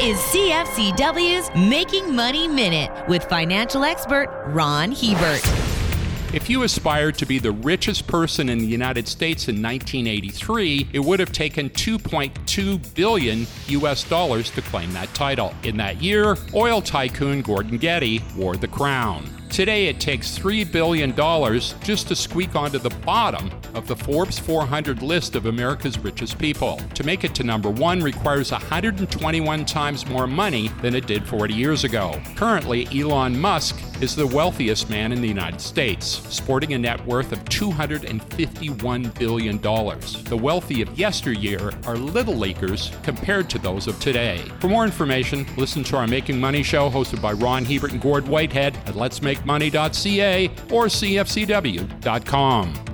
is CFCW's Making Money Minute with financial expert Ron Hebert. If you aspired to be the richest person in the United States in 1983, it would have taken $2.2 billion to claim that title. In that year, oil tycoon Gordon Getty wore the crown. Today, it takes $3 billion just to squeak onto the bottom of the Forbes 400 list of America's richest people. To make it to number one requires 121 times more money than it did 40 years ago. Currently, Elon Musk is the wealthiest man in the United States, sporting a net worth of $251 billion. The wealthy of yesteryear are little leakers compared to those of today. For more information, listen to our Making Money show hosted by Ron Hebert and Gord Whitehead at Let's Make Money.ca or CFCW.com.